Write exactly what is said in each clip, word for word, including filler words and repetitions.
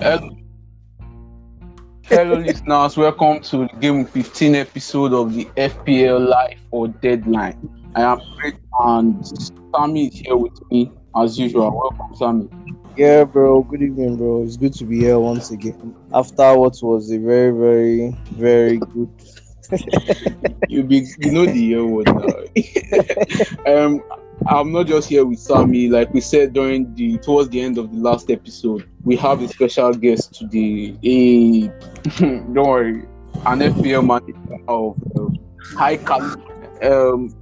Hello, Hello listeners, welcome to the Game fifteen episode of the F P L Life or Deadline. I am Chris and Sammy is here with me as usual. Welcome, Sammy. Yeah, bro. Good evening, bro. It's good to be here once again. After what was a very, very, very good... you be, you know the year was now. um, I'm not just here with Sammy. Like we said during the towards the end of the last episode, we have a special guest today. A don't worry, an F P L manager of uh, high caliber. Um,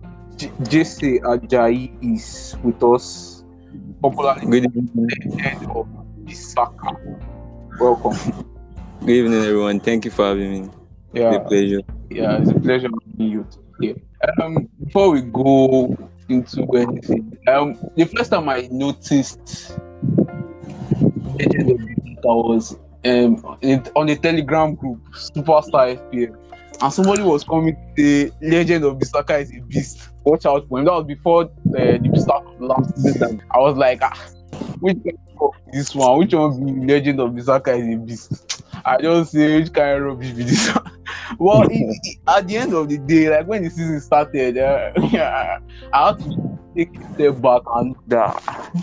J C Ajayi is with us. Popularly, Legend of Bissaka. Welcome. Good evening, everyone. Thank you for having me. Yeah, it's a pleasure. Yeah, it's a pleasure meeting you today. Um, before we go into anything, um, the first time I noticed Legend of Bissaka was um it, on the Telegram group, Superstar F P L, and somebody was coming to say Legend of Bissaka is a beast. Watch out for him. That was before uh, the Bissaka last season. I was like, ah, which one is this one? Which one? Legend of Bissaka is a beast. I don't see which kind of rubbish be this one. Well, it, it, at the end of the day, like when the season started, uh, yeah, I had to take a step back and uh,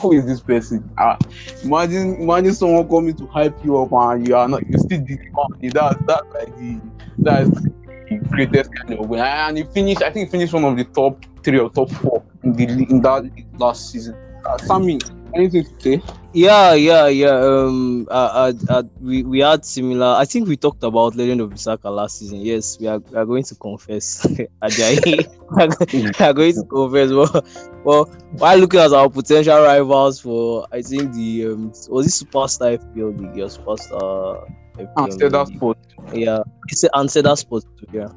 who is this person? Uh, imagine, imagine someone coming to hype you up and you are not, you still the company. That, that like the, that's the greatest kind of win. And he finished, I think he finished one of the top three or top four in the in that last season. Uh, Sammy, anything to say? Yeah, yeah, yeah. Um, uh, uh, uh, we we had similar. I think we talked about Legend of Bissaka last season. Yes, we are, we are going to confess, Ajayi. we are going to confess. Well, well, while looking at our potential rivals for, I think the um, was it Superstar F P L League? Yeah, Superstar F P L Sport. Yeah, it's an Anseda Sport. Yeah.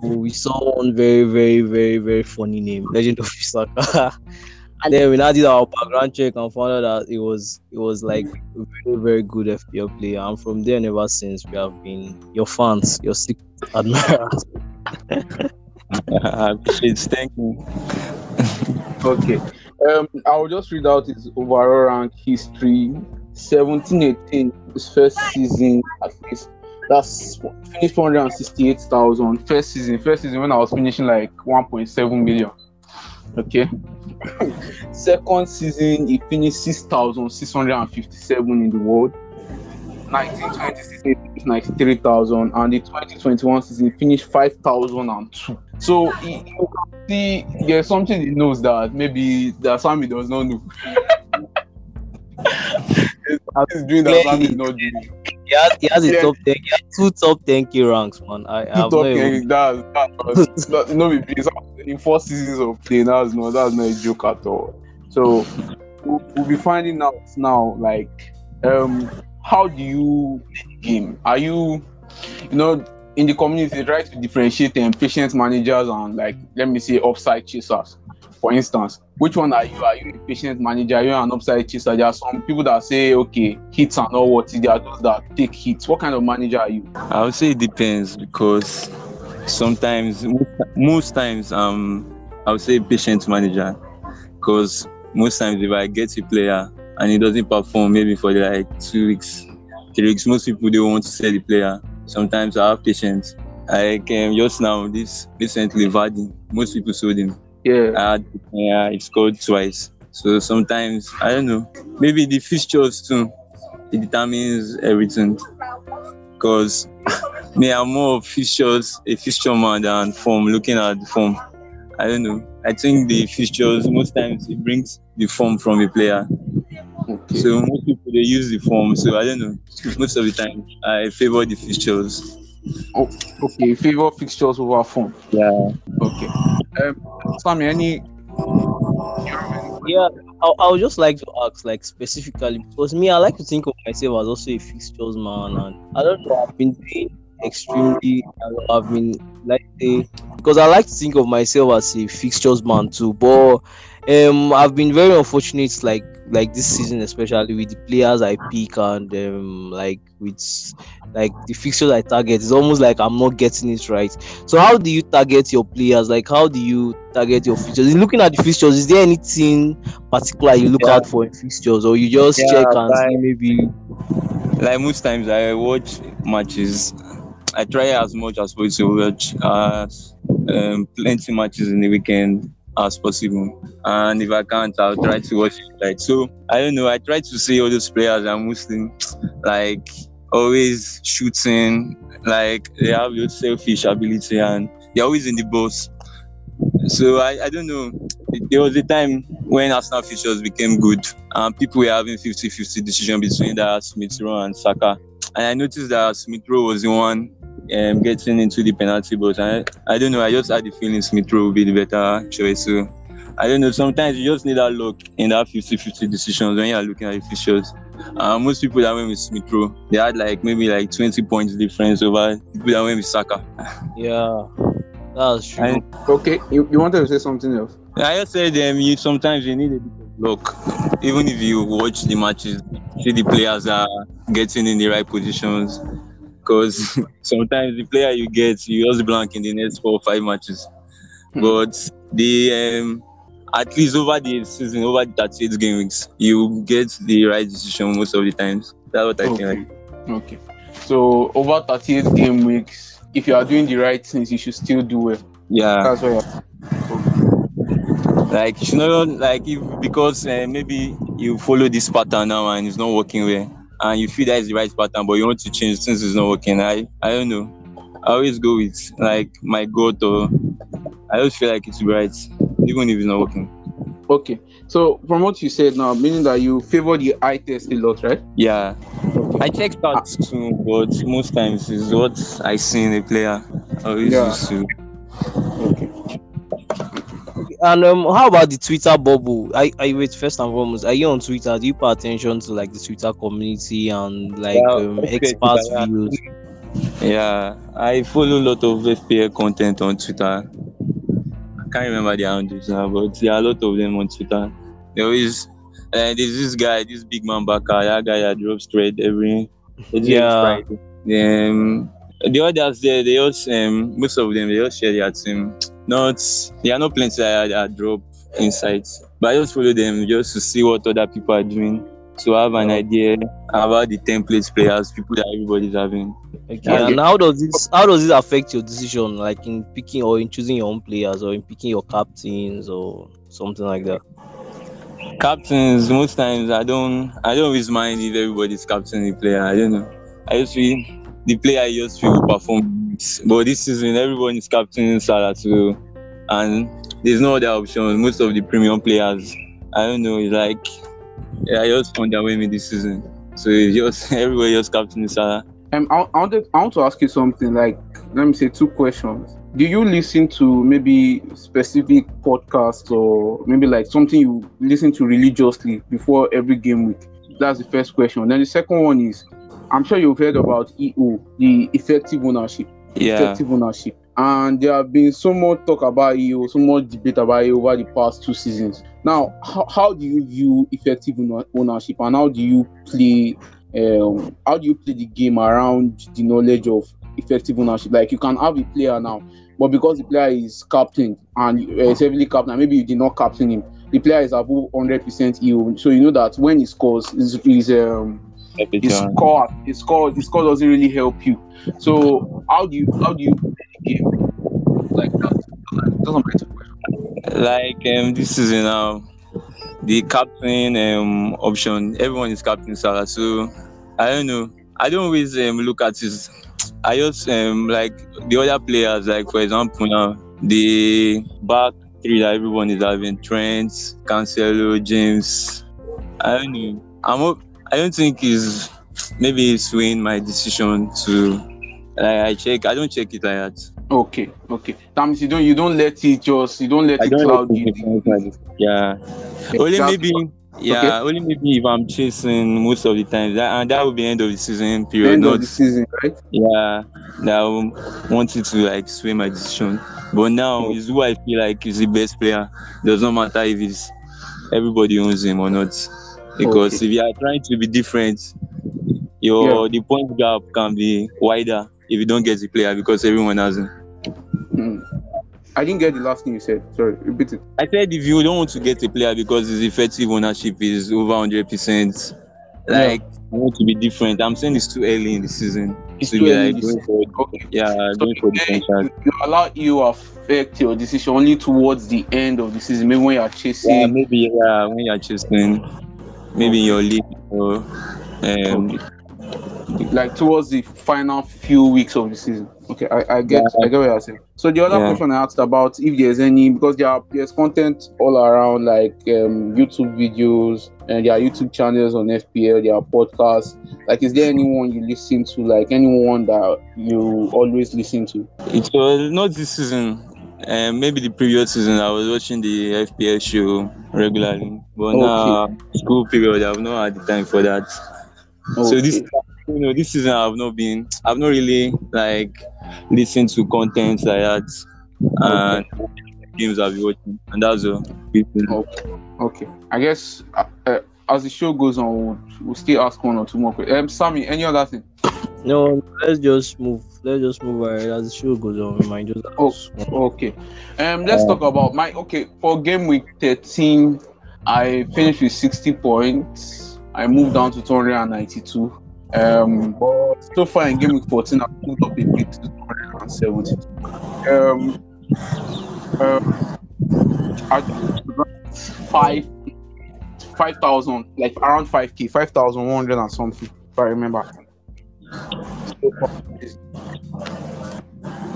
So we saw one very, very, very, very funny name, Legend of Bissaka. And then we now did our background check and found out that it was it was like a very, very good F P L player. And from there and ever since, we have been your fans, your secret admirers. I appreciate it. Thank you. Okay. Um, I will just read out his overall rank history. seventeen eighteen, his first season at least. That's finished one hundred sixty-eight thousand. First season. First season when I was finishing like one point seven million. Okay. Second season, he finished six thousand six hundred fifty-seven in the world. nineteen twenty season, he finished ninety-three thousand, and the twenty twenty-one season, he finished five thousand two. So, he, you can see there's something he knows that maybe that Sammy does not know. He's doing that Sammy is not doing. He has, he has a yeah. top ten. He has two top ten K ranks, man. I, I have top ten. That's that's that, you know, in four seasons of play. That's no, that's not a joke at all. So we'll, we'll be finding out now. Like, um, how do you play the game? Are you, you know, in the community they try to differentiate um, patient managers and like, let me say, offside chasers. For instance, which one are you? Are you a patient manager? Are you an upside chaser? There are some people that say, okay, hits are not worth it. There are those that take hits. What kind of manager are you? I would say it depends because sometimes, most times, um, I would say patient manager because most times if I get a player and he doesn't perform maybe for like two weeks, three weeks, most people they want to sell the player. Sometimes I have patience. Like um, just now, this recently Vardy, most people sold him. Yeah, uh, yeah, it's called twice. So sometimes I don't know. Maybe the fixtures too. It determines everything. Cause me, I'm more of fixtures, a fixture man than form. Looking at the form, I don't know. I think the fixtures most times it brings the form from a player. Okay. So most people they use the form. So I don't know. Most of the time, I favor the fixtures. Oh, okay. Favor fixtures over form. Yeah. Okay. Um, Sammy, any? Yeah, I, I would just like to ask, like specifically, because me, I like to think of myself as also a fixtures man, and I don't know, I've been doing extremely, I've been like, a, because I like to think of myself as a fixtures man too, but um, I've been very unfortunate, like like this season, especially with the players I pick and um, like with like the fixtures I target. It's almost like I'm not getting it right. So how do you target your players? Like how do you target your fixtures? In looking at the fixtures, is there anything particular you look yeah. out for in fixtures, or you just yeah, check and like, see maybe? Like most times, I watch matches. I try as much as possible to watch as um, plenty matches in the weekend as possible. And if I can't, I'll try to watch it. Like so, I don't know. I try to see all those players are mostly like always shooting. Like they have your selfish ability, and they're always in the box. So I, I don't know. There was a time when Arsenal fixtures became good and people were having fifty-fifty decision between that Smith Rowe and Saka. And I noticed that Smith Rowe was the one um, getting into the penalty box. I, I don't know, I just had the feeling Smith Rowe would be the better choice. So I don't know, sometimes you just need that luck in that fifty-fifty decisions when you are looking at the fixtures. Uh, most people that went with Smith Rowe, they had like maybe like twenty points difference over people that went with Saka. Yeah. That's true. And, okay, you, you wanted to say something else? I just said um, you sometimes you need a bit of luck. Even if you watch the matches, see the players are getting in the right positions. Because sometimes the player you get, you just blank in the next four or five matches. But the um, at least over the season, over thirty-eight game weeks, you get the right decision most of the times. That's what I okay. think. Okay. So over thirty-eight game weeks, if you are doing the right things, you should still do well. Yeah. That's why. Okay. Like, you know, like if because uh, maybe you follow this pattern now and it's not working well, and you feel that it's the right pattern, but you want to change since it's not working. I, I don't know. I always go with like my gut, or I always feel like it's right, even if it's not working. Okay. So from what you said now, meaning that you favor the eye test a lot, right? Yeah. I check stats too, but most times it's what I see in a player. Always yeah. used to. Okay. And um, how about the Twitter bubble? I, I wait first and foremost. Are you on Twitter? Do you pay attention to like the Twitter community and like yeah, um, okay, experts views? Yeah, I follow a lot of F P L content on Twitter. I can't remember the handles now, but there are a lot of them on Twitter. There is. And there's this guy, this big man Baka, that guy that drops thread every yeah. Friday. Um, the others there, they also um, most of them they all share their team. Not there are not plenty that, that drop insights, but I just follow them just to see what other people are doing, so I have an idea about the template players, people that everybody's having. Okay. And, and how does this how does this affect your decision, like in picking or in choosing your own players or in picking your captains or something like that? Captains, most times I don't I don't always mind if everybody's captaining the player. I don't know. I just feel the player I just feel will perform. But this season everyone is captaining Salah too, and there's no other option. Most of the premium players, I don't know, it's like yeah, I just underwhelmed me this season. So it's just everybody just captaining Salah. Um I I want I want to ask you something, like let me say two questions. Do you listen to maybe specific podcasts or maybe like something you listen to religiously before every game week? That's the first question. Then the second one is, I'm sure you've heard about E O, the effective ownership. Yeah. Effective ownership. And there have been so much talk about E O, so much debate about E O over the past two seasons. Now, how, how do you view effective ownership, and how do you play? Um, how do you play the game around the knowledge of effective ownership? Like you can have a player now, but because the player is captain and uh, is heavily captain, maybe you did not captain him, the player is above one hundred percent E O. So you know that when he scores, his, his, um, his, score, his, score, his score doesn't really help you. So how do you how do you play the game like that? Those are my two questions. Like um, this season now, the captain um, option, everyone is captain Salah. So I don't know. I don't always um, look at his. I just um, like the other players, like for example now the back three that everyone is having, Trent, Cancelo, James. I don't know. I'm. I don't think is maybe swaying my decision to. Like, I check. I don't check it like that. Okay. Okay. That you don't. You don't let it just. You don't let I it don't cloud let you. It. Yeah. Exactly. Only maybe. Yeah, okay. Only maybe if I'm chasing most of the time, that, and that will be end of the season period. End not, of the season, right? Yeah, that I wanted to like sway my decision. But now is who I feel like is the best player. Does not matter if it's everybody owns him or not, because okay. if you are trying to be different, your yeah. the point gap can be wider if you don't get the player because everyone has him. I didn't get the last thing you said. Sorry, repeat it. I said if you don't want to get a player because his effective ownership is over one hundred percent, Like, yeah, I want to be different. I'm saying it's too early in the season. It's to too be early like going for okay. Yeah, so going for the contract. You allow you affect your decision only towards the end of the season. Maybe when you are chasing. Yeah, maybe yeah, when you are chasing. Maybe your league or um. Like towards the final few weeks of the season. Okay, I, I get yeah. I get what you're saying. So the other yeah. question I asked about if there's any, because there are there's content all around, like um, YouTube videos, and there are YouTube channels on F P L, there are podcasts. Like, is there anyone you listen to? Like anyone that you always listen to? It was not this season. Uh, maybe the previous season I was watching the F P L show regularly, but okay. now school period I've not had the time for that. Okay. So this. You know, this season I've not been, I've not really like listened to content like that, and games I've been watching, and that's all. Okay, okay. I guess uh, as the show goes on, we'll, we'll still ask one or two more questions. Um, Sammy, any other thing? No, let's just move. Let's just move ahead as the show goes on. We might just. Oh, okay. Um, let's um, talk about my okay for game week thirteen. I finished with sixty points. I moved down to two hundred and ninety-two. Um, but so far in game week fourteen, I've moved up a bit to two hundred seventy. Um, uh, five, five thousand, like around five k, five thousand one hundred and something, if I remember. So,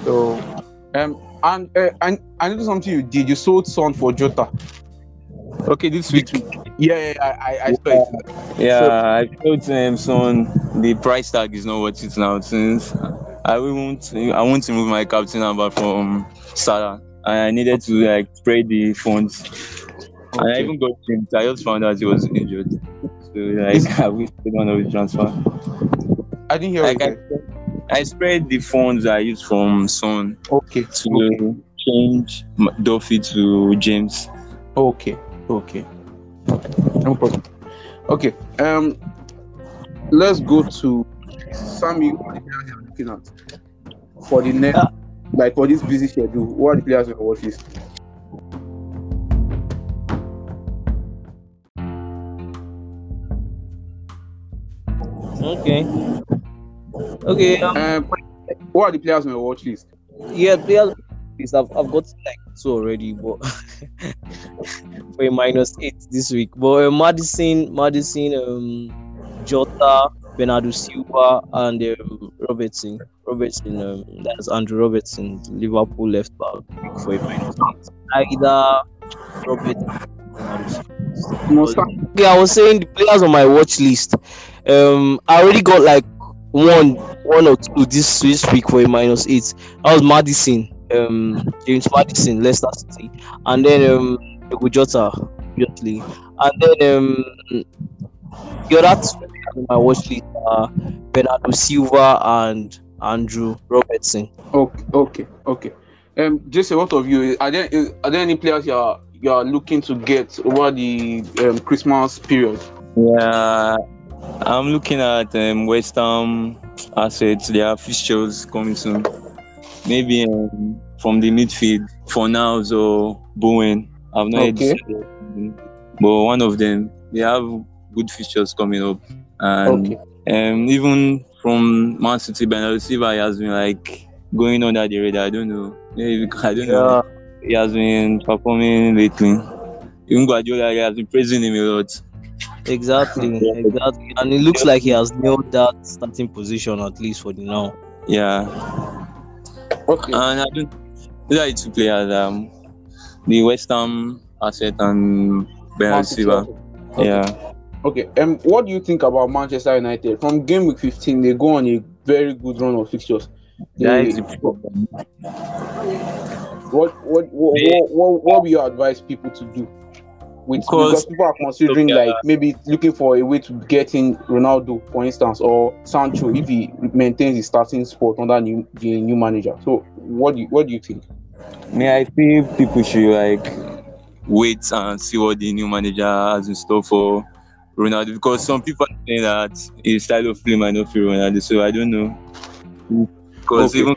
so um, and uh, and I noticed something you did. You sold Son for Jota. Okay, this week. Yeah, yeah, I, I saw it. Yeah, so, I told him, Son, the price tag is not worth it now. Since I won't, I want to move my captain number from Salah, and I needed to like spread the funds. Okay. And I even got James. I just found out he was injured, so like I wasted one of the transfer. I didn't hear like, it. I, I spread the funds I used from Son. Okay. To okay. change Duffy to James. Okay. Okay. No problem. Okay. Um, let's go to Sammy. What are the players you're looking at for the next, like for this busy schedule? What are the players you're watching? Okay. Okay. Um, um, what are the players on your watch list? Yeah, players. I've I've got like two already, but for a minus eight this week. But uh, Madison, Madison, um, Jota, Bernardo Silva, and um, Robertson. Robertson, um, that's Andrew Robertson, Liverpool left back for a minus eight. Either Robertson. Okay, I was saying the players on my watch list. Um, I already got like one, one or two this week for a minus eight. That was Madison. Um, James Madison, Leicester City, and then um, Diogo Jota, obviously, and then um, the other two on my watch list are Bernardo Silva and Andrew Robertson. Okay, okay, okay. Um, just a lot of you. Are there are there any players you are you are looking to get over the um, Christmas period? Yeah, I'm looking at um, West Ham assets. Their fixtures coming soon. Maybe um, from the midfield for now, so Bowen. I've not okay. heard, but one of them, they have good fixtures coming up, and okay. um, even from Man City, Bernardo Silva has been like going under the radar. I don't know. Maybe, I don't yeah. know. He has been performing lately. Even Guardiola has been praising him a lot. Exactly, exactly, and it looks like he has nailed that starting position at least for the now. Yeah. Okay. And I don't. These are the two players. Um, the West Ham asset and Bernardo Silva. Okay. Yeah. Okay. Um, what do you think about Manchester United? From game week fifteen, they go on a very good run of fixtures. They, that is the problem. What what what, they, what what what will you advise people to do? With, because, because people are considering like maybe looking for a way to get in Ronaldo, for instance, or Sancho if he maintains his starting spot under new, the new manager. So what do you, what do you think? I think people should like wait and see what the new manager has in store for Ronaldo, because some people are saying that his style of play might not fit Ronaldo. So I don't know, because okay. even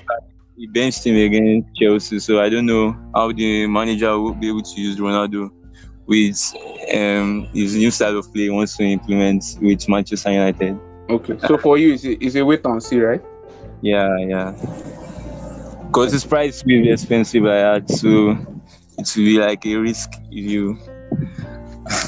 he benched him against Chelsea. So I don't know how the manager will be able to use Ronaldo with um, his new style of play he wants to implement with Manchester United. Okay, so for you, is it is a wait and see, right? Yeah, yeah. Because his price will be expensive, I had so it will be like a risk if you.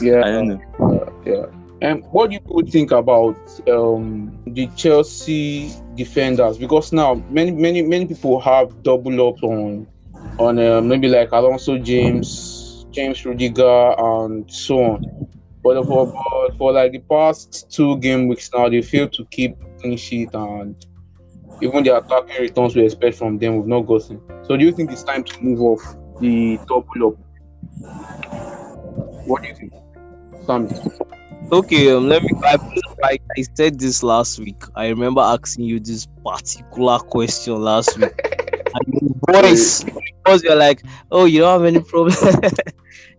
Yeah, I don't know. Uh, yeah. And um, what do you think about um, the Chelsea defenders? Because now many, many, many people have doubled up on on uh, maybe like Alonso, James, James Rudiger, and so on. But for but for like the past two game weeks now, they failed to keep clean sheet, and even the attacking returns we expect from them, we've not gotten. So do you think it's time to move off the double up? What do you think, Sammy? Okay, um, let me. I feel like I said this last week. I remember asking you this particular question last week. And your voice, because you're like, oh, you don't have any problem.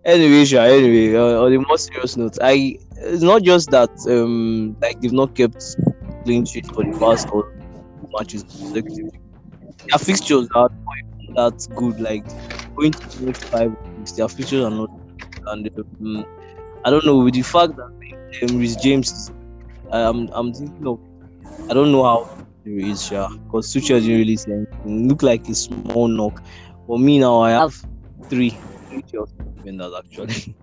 anyway, sure, anyway, uh, on the more serious note, I it's not just that um, like they've not kept clean sheet for the past or matches. Their fixtures are not that good. Like going to the next five weeks, their fixtures are not. And um, I don't know, with the fact that um, with James, I'm I'm thinking of I don't know how it is, yeah, because Sucha didn't really say anything. It looked like a small knock. For me now, I have three three Chelsea defenders actually,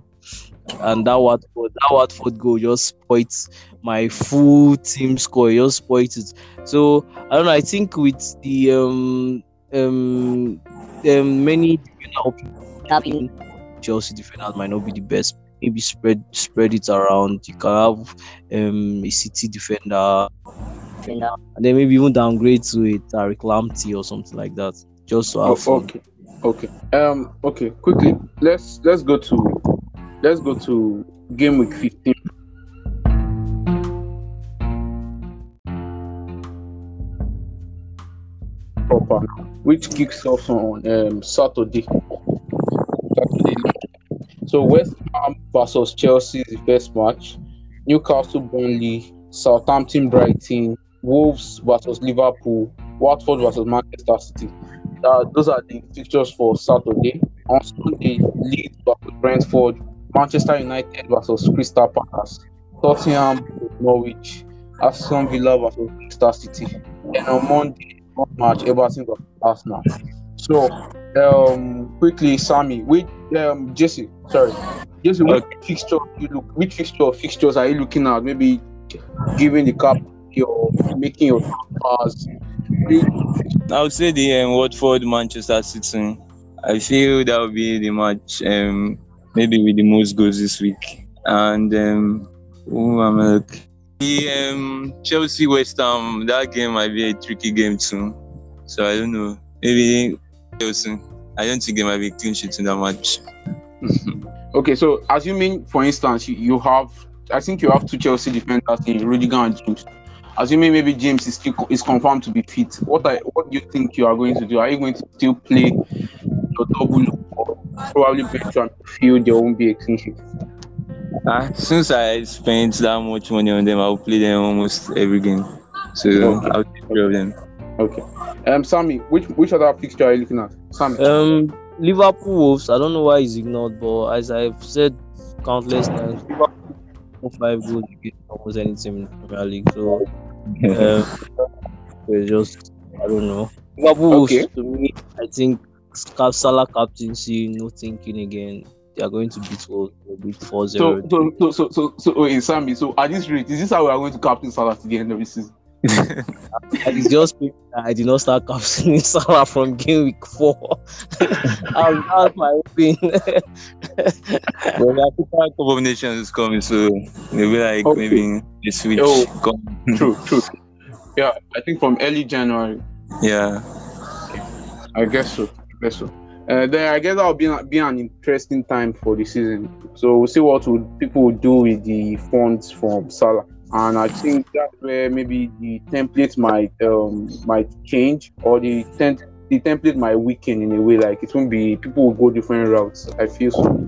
and that Watford that Watford goal just spoilt my full team score. Just spoilt it. So I don't know. I think with the um um, um many defenders. Chelsea defenders might not be the best. Maybe spread spread it around. You can have um, a City defender, defender, and then maybe even downgrade to a Tariq Lamptey or something like that. Just to have fun. Okay, okay, um, okay. Quickly, let's let's go to let's go to game week fifteen. Proper, which kicks off on um, Saturday. So West Ham versus Chelsea is the first match. Newcastle, Burnley, Southampton, Brighton, Wolves versus Liverpool, Watford versus Manchester City. Uh, those are the fixtures for Saturday. On Sunday, Leeds versus Brentford, Manchester United versus Crystal Palace, Tottenham versus Norwich, Aston Villa versus Manchester City, and on Monday, match Everton versus Arsenal. So, um, quickly, Sammy, which um, Jesse, sorry, Jesse, which okay. fixture you look? Which fixture fixtures are you looking at? Maybe giving the cap, your making your pass. I would say the um, Watford Manchester City. I feel that would be the match. Um, maybe with the most goals this week. And um, oh, I'm like the um, Chelsea West Ham. That game might be a tricky game too. So I don't know. Maybe. I don't think they might be clean sheet in that match. Okay, so assuming, for instance, you, you have, I think you have two Chelsea defenders in Rudiger and James. Assuming maybe James is still is confirmed to be fit, what I, what do you think you are going to do? Are you going to still play your double or probably bench and feel there won't be a clean sheet? Uh, since I spent that much money on them, I'll play them almost every game. So okay. I'll take care of them. Okay. Um, Sammy, which which other fixture are you looking at? Sammy. Um, Liverpool Wolves. I don't know why he's ignored, but as I've said countless times, Liverpool five goals against almost any team in the Premier League. So um, we just I don't know. Liverpool okay. Wolves, to me, I think Salah captaincy, no thinking again. They are going to beat Wolves. Beat four zero. So so so so so wait, Sammy. So at this rate, is this how we are going to captain Salah to the end of the season? It's just I did not start captaining Salah from game week four. I'm out my opinion. Well, the African Cup of Nations is coming, so maybe like okay. maybe the switch. Oh, true, true. Yeah, I think from early January. Yeah, I guess so. I guess so. Uh, then I guess that'll be be an interesting time for the season. So we'll see what will people will do with the funds from Salah. And I think that's where maybe the template might um, might change, or the ten- the template might weaken in a way. Like it won't be people will go different routes. I feel so.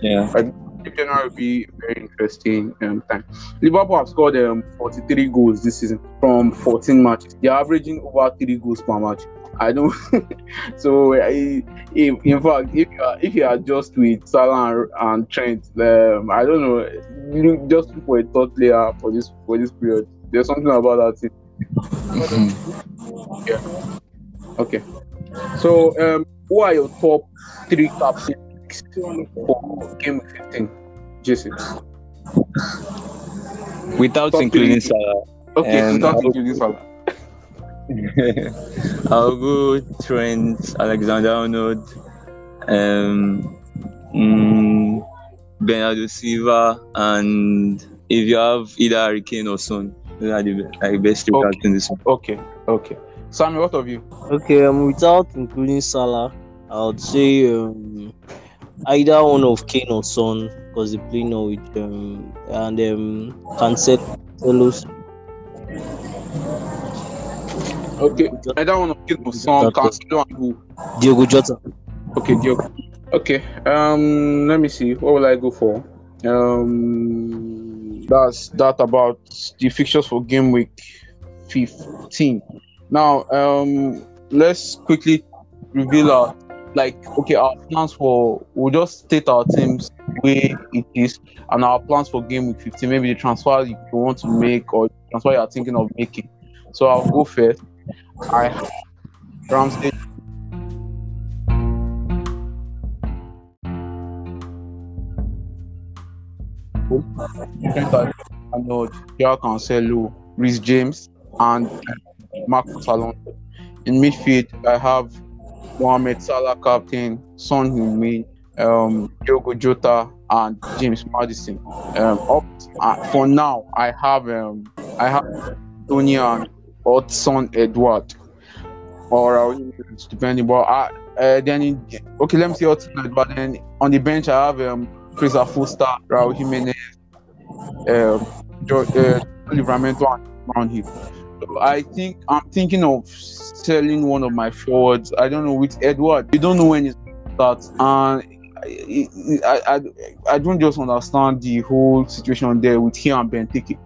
Yeah. I, January will be very interesting um, time. Liverpool have scored um, forty-three goals this season from fourteen matches. They're averaging over three goals per match. I don't. so, I, if, in fact, if you are, if you are just with Salah and, and Trent, um, I don't know. Just look for a third player for this for this period. There's something about that team. Mm-hmm. Okay. Okay. So, um, who are your top three captains for game fifteen, J C? Without top including Salah. Okay, without including Salah. I'll go Trent Alexander-Arnold, um, mm, Bernardo Silva, and if you have either Kane or Son, those are the like, best three okay. in this one. Okay, okay. Sammy, what of you? Okay, um, without including Salah, I would say um, either one of Kane or Son, because they play now with um, and um, Cancelo. Okay, either one of Kane or Son, Cancelo and who? Diogo Jota. Okay, Diogo. Okay, um, let me see. What will I go for? Um, that's that about the fixtures for game week fifteen. Now, um, let's quickly reveal our like okay our plans for. We'll just state our teams way it is and our plans for game week fifteen. Maybe the transfer you want to make or transfer you are thinking of making. So I'll go first. I have Ramsdale. Cancelo, Chris James, and Marcos Alonso. In midfield, I have Mohamed Salah, captain, Son, Heung-min, um, Diogo Jota, and James Madison. Um, up, uh, for now, I have um, I have Tony and or Son, Edward, or Raul, depending. But I, uh, then in, okay, let me see what. But then on the bench, I have um, Chris Wood, Raul Jimenez, um, Livramento, and Brownhill. I think I'm thinking of selling one of my forwards. I don't know which Edward. You don't know when it starts, and I, I, I, I don't just understand the whole situation there with him and Benteke.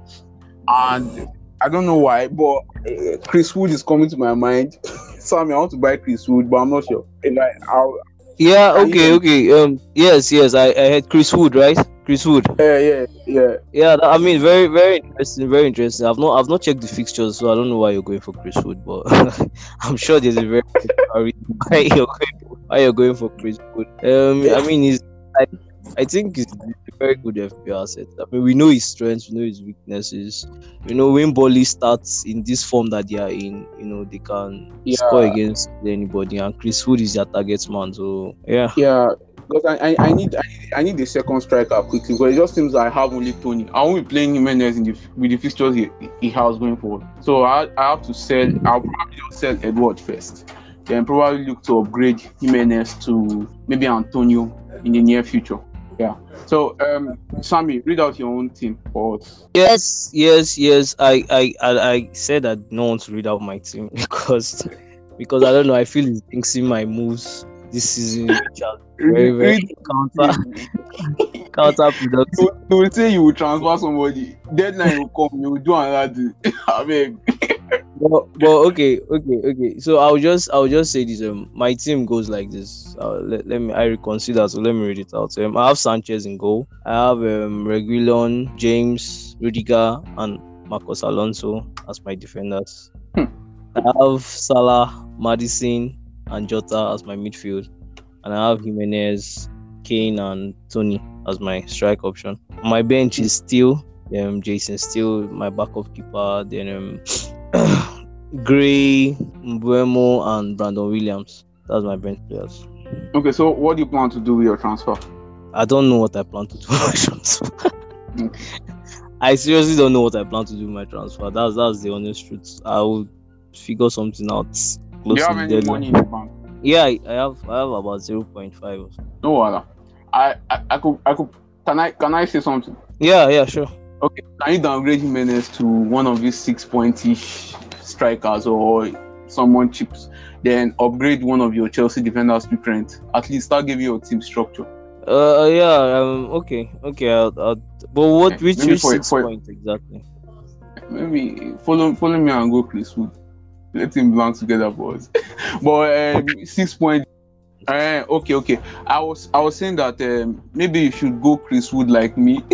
And I don't know why, but Chris Wood is coming to my mind. Sammy, I want to buy Chris Wood, but I'm not sure. And I, I'll, yeah. Okay. Okay. Um. Yes. Yes. I, I had Chris Wood, right? Chris Wood. Yeah, yeah, yeah. Yeah, I mean, very, very interesting, very interesting. I've not, I've not checked the fixtures, so I don't know why you're going for Chris Wood, but I'm sure there's a very reason why you're going, why you're going for Chris Wood. Um, I mean, he's, I, I think he's a very good F P L asset. I mean, we know his strengths, we know his weaknesses. You know, when Bolly starts in this form that they are in, you know, they can yeah. score against anybody, and Chris Wood is their target man. So yeah, yeah. Because I, I, I need I need I need the second striker quickly, but it just seems I have only Tony. I won't be playing Jimenez in the with the fixtures he, he has going forward. So I I have to sell. I'll probably sell Edward first, then probably look to upgrade Jimenez to maybe Antonio in the near future. Yeah. So um, Sammy, read out your own team for us. Yes, yes, yes. I I I, I said I don't want to read out my team because because I don't know. I feel it's jinxing my moves this season, which are very, very counter counterproductive. You, you will say you will transfer somebody, deadline will come, you will do another thing. I mean, but, but okay, okay, okay. So I'll just, I'll just say this. Um, my team goes like this. Uh, let, let me, I reconsider. So let me read it out. Um, I have Sanchez in goal. I have um, Reguilon, James, Rudiger, and Marcos Alonso as my defenders. Hmm. I have Salah, Madison, and Jota as my midfield, and I have Jimenez, Kane, and Tony as my strike option. My bench is still um, Jason Steele, my backup keeper, then um, Gray, Mbuemo, and Brandon Williams. That's my bench players. Okay, so what do you plan to do with your transfer? I don't know what I plan to do with my transfer. Okay. I seriously don't know what I plan to do with my transfer. That's that's the honest truth. I will figure something out. Do you have any deadline. Money in the bank? Yeah, I have. I have about zero point five. No other. I, I, I could. I could. Can I? Can I say something? Yeah. Yeah. Sure. Okay. Can you downgrade Jimenez to one of these six-point-ish strikers or someone chips? Then upgrade one of your Chelsea defenders to Trent. At least that'll give you your team structure. Uh, yeah. Um. Okay. Okay. I'll, I'll, but what? Which, which for, six for, point exactly? Maybe follow follow me and go Chris Wood. Let him belong together for us. But um, six point. Uh, okay. Okay. I was I was saying that um, maybe you should go Chris Wood like me,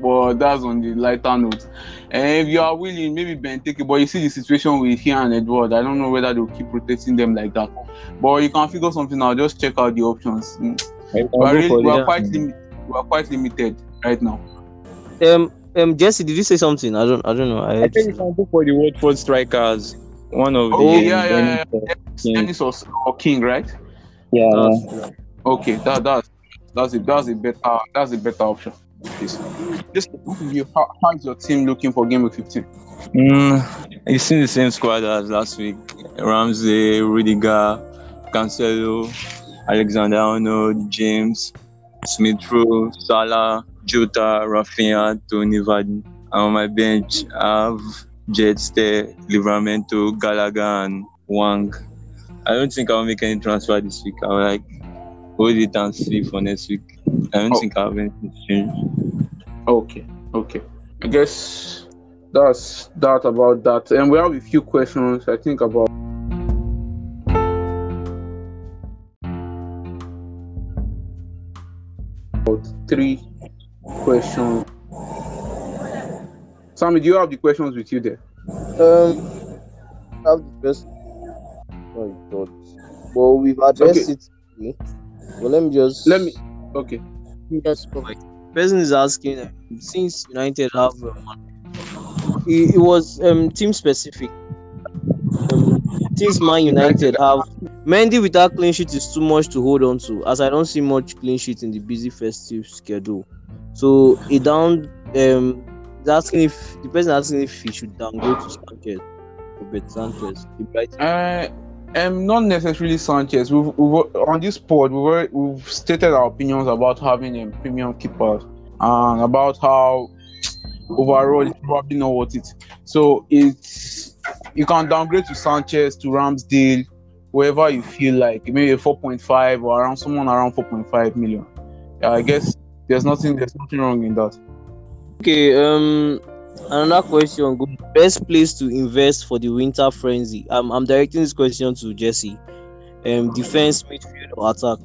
but that's on the lighter note. And uh, if you are willing, maybe Ben take it. But you see the situation with here and Edward. I don't know whether they'll keep protecting them like that. But you can figure something out. Just check out the options. Mm. We are, really, we, are quite lim- we are quite limited right now. Um, um, Jesse, did you say something? I don't, I don't know. I, I think you can go for the Watford strikers. One of oh, the yeah, yeah, yeah. Dennis or, or King, right? Yeah. That's, okay, that that's that's it. That's a better that's a better option. Just, just how, how's your team looking for game week fifteen? Mm, it's in the same squad as last week. Ramsey, Rudiger, Cancelo, Alexander-Arnold, James, Smith Rowe, Salah, Jota, Rafinha, Tony, Vardy. And on my bench, I have Jetster, Livramento, Gallagher, and Wang. I don't think I'll make any transfer this week. I'll like hold it and see for next week. I don't oh. think I'll have anything to change. Okay, okay. I guess that's that about that. And we have a few questions, I think, about. Three questions. Sammy, do you have the questions with you there? Um, I have the best. Oh, God. Well, we've addressed okay. it. Well, let me just. Let me. Okay. Yes, person is asking um, since United have. Um, it, it was um team specific. Um, since Man United have. Mendy without clean sheet is too much to hold on to, as I don't see much clean sheet in the busy festive schedule. So he down um asking if the person asking if he should downgrade to Sanchez or bet Sanchez. Uh, um, not necessarily Sanchez. We've, we've on this pod we've we've stated our opinions about having a premium keeper and about how overall it's probably not worth it. So it's you can downgrade to Sanchez, to Ramsdale, wherever you feel like, maybe four point five or around someone around four point five million. Yeah, I guess there's nothing there's nothing wrong in that. Okay, um another question. Best place to invest for the winter frenzy? I'm I'm directing this question to Jesse. Um defense, midfield or attack?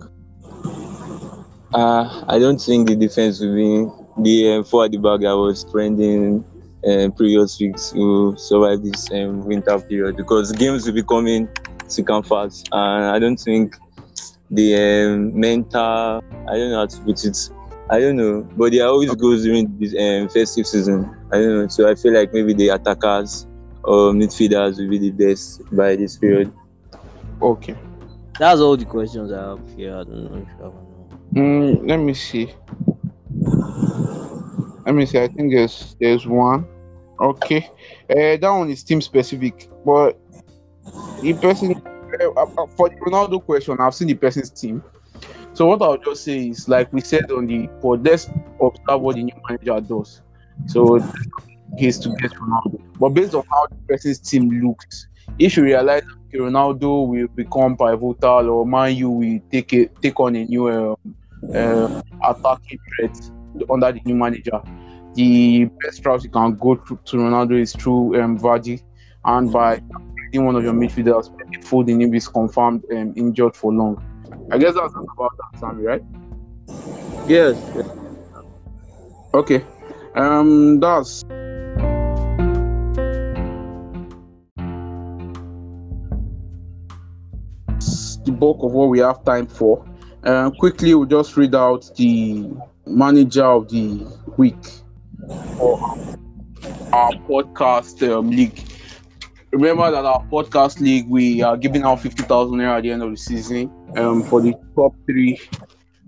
Uh I don't think the defense will be the uh, four at the back I was trending uh, previous weeks to survive this um, winter period, because games will be coming sick and fast, and I don't think the um, mental, I don't know how to put it, I don't know, but there always goes during this um, festive season, I don't know, so I feel like maybe the attackers or midfielders will be the best by this period. Okay. That's all the questions I have here. I don't know if I have another one. Let me see. Let me see, I think there's, there's one. Okay. Uh, that one is team specific, but the person uh, for the Ronaldo question, I've seen the person's team. So what I'll just say is, like we said on the pod, let's observe what the new manager does. So he's to get Ronaldo. But based on how the person's team looks, if you realize that Ronaldo will become pivotal, or Man U will take it, take on a new uh, uh, attacking threat under the new manager, the best route you can go to, to Ronaldo is through um, Vardy, and by one of your midfielders before the name is confirmed um, injured for long. I guess that's about that, Sammy, right? Yes. yes. Okay. Um. That's. that's the bulk of what we have time for. Um. Quickly, we'll just read out the manager of the week for our podcast um, league. Remember that our podcast league, we are giving out fifty thousand naira at the end of the season um, for the top three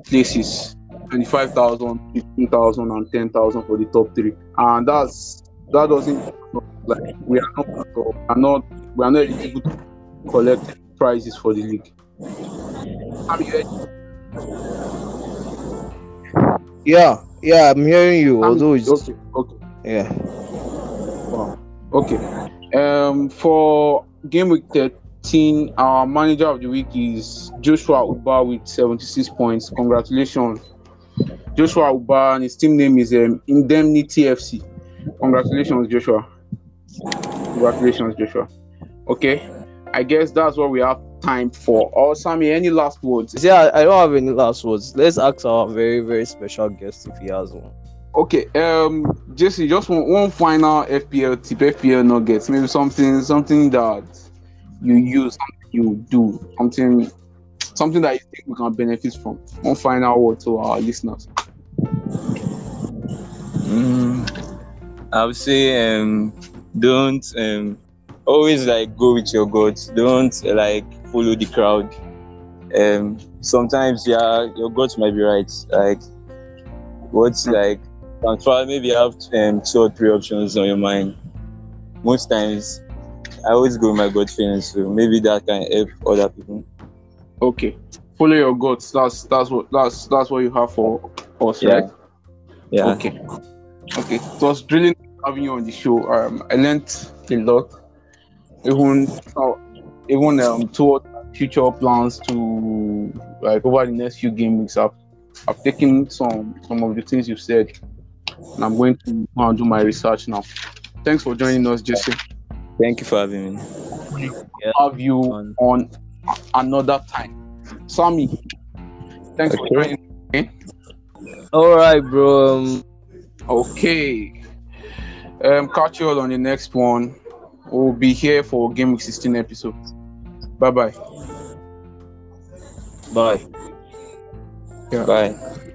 places. twenty-five thousand, fifteen thousand, and ten thousand for the top three. And that's that doesn't like we are not we are not we are not able to collect prizes for the league. Are you ready? Yeah, yeah, I'm hearing you. Although it's okay, okay, yeah, wow, okay. Um, for game week thirteen, our manager of the week is Joshua Uba with seventy-six points. Congratulations Joshua Uba, and his team name is um, Indemnity F C. Congratulations, Joshua. Congratulations, Joshua. Okay, I guess that's what we have time for. Oh, Sammy, any last words? Yeah, I don't have any last words. Let's ask our very, very special guest if he has one. Okay, um, J C, just one, one final F P L tip, F P L nuggets, maybe something, something that you use, something you do, something, something that you think we can benefit from. One final word to our listeners. Mm, I would say, um, don't um, always like go with your guts. Don't uh, like follow the crowd. Um, sometimes, yeah, your guts might be right. Like, what's like. And try, maybe you have um, two or three options on your mind. Most times, I always go with my gut feeling, so maybe that can help other people. Okay, follow your guts. That's that's what that's that's what you have for us, yeah. Right? Yeah. Okay. Okay. It was thrilling having you on the show. Um, I learned a lot. Even uh, even um toward future plans to like over the next few game weeks up. I've taken some some of the things you've said. And I'm going to uh, do my research now. Thanks for joining us, J C. Thank you for having me. We'll yeah. have you on. on another time. Sammy, thanks okay. for joining me. All right, bro. Um, okay. Um, catch you all on the next one. We'll be here for Game Week sixteen episode. Bye-bye. Bye. Yeah. Bye.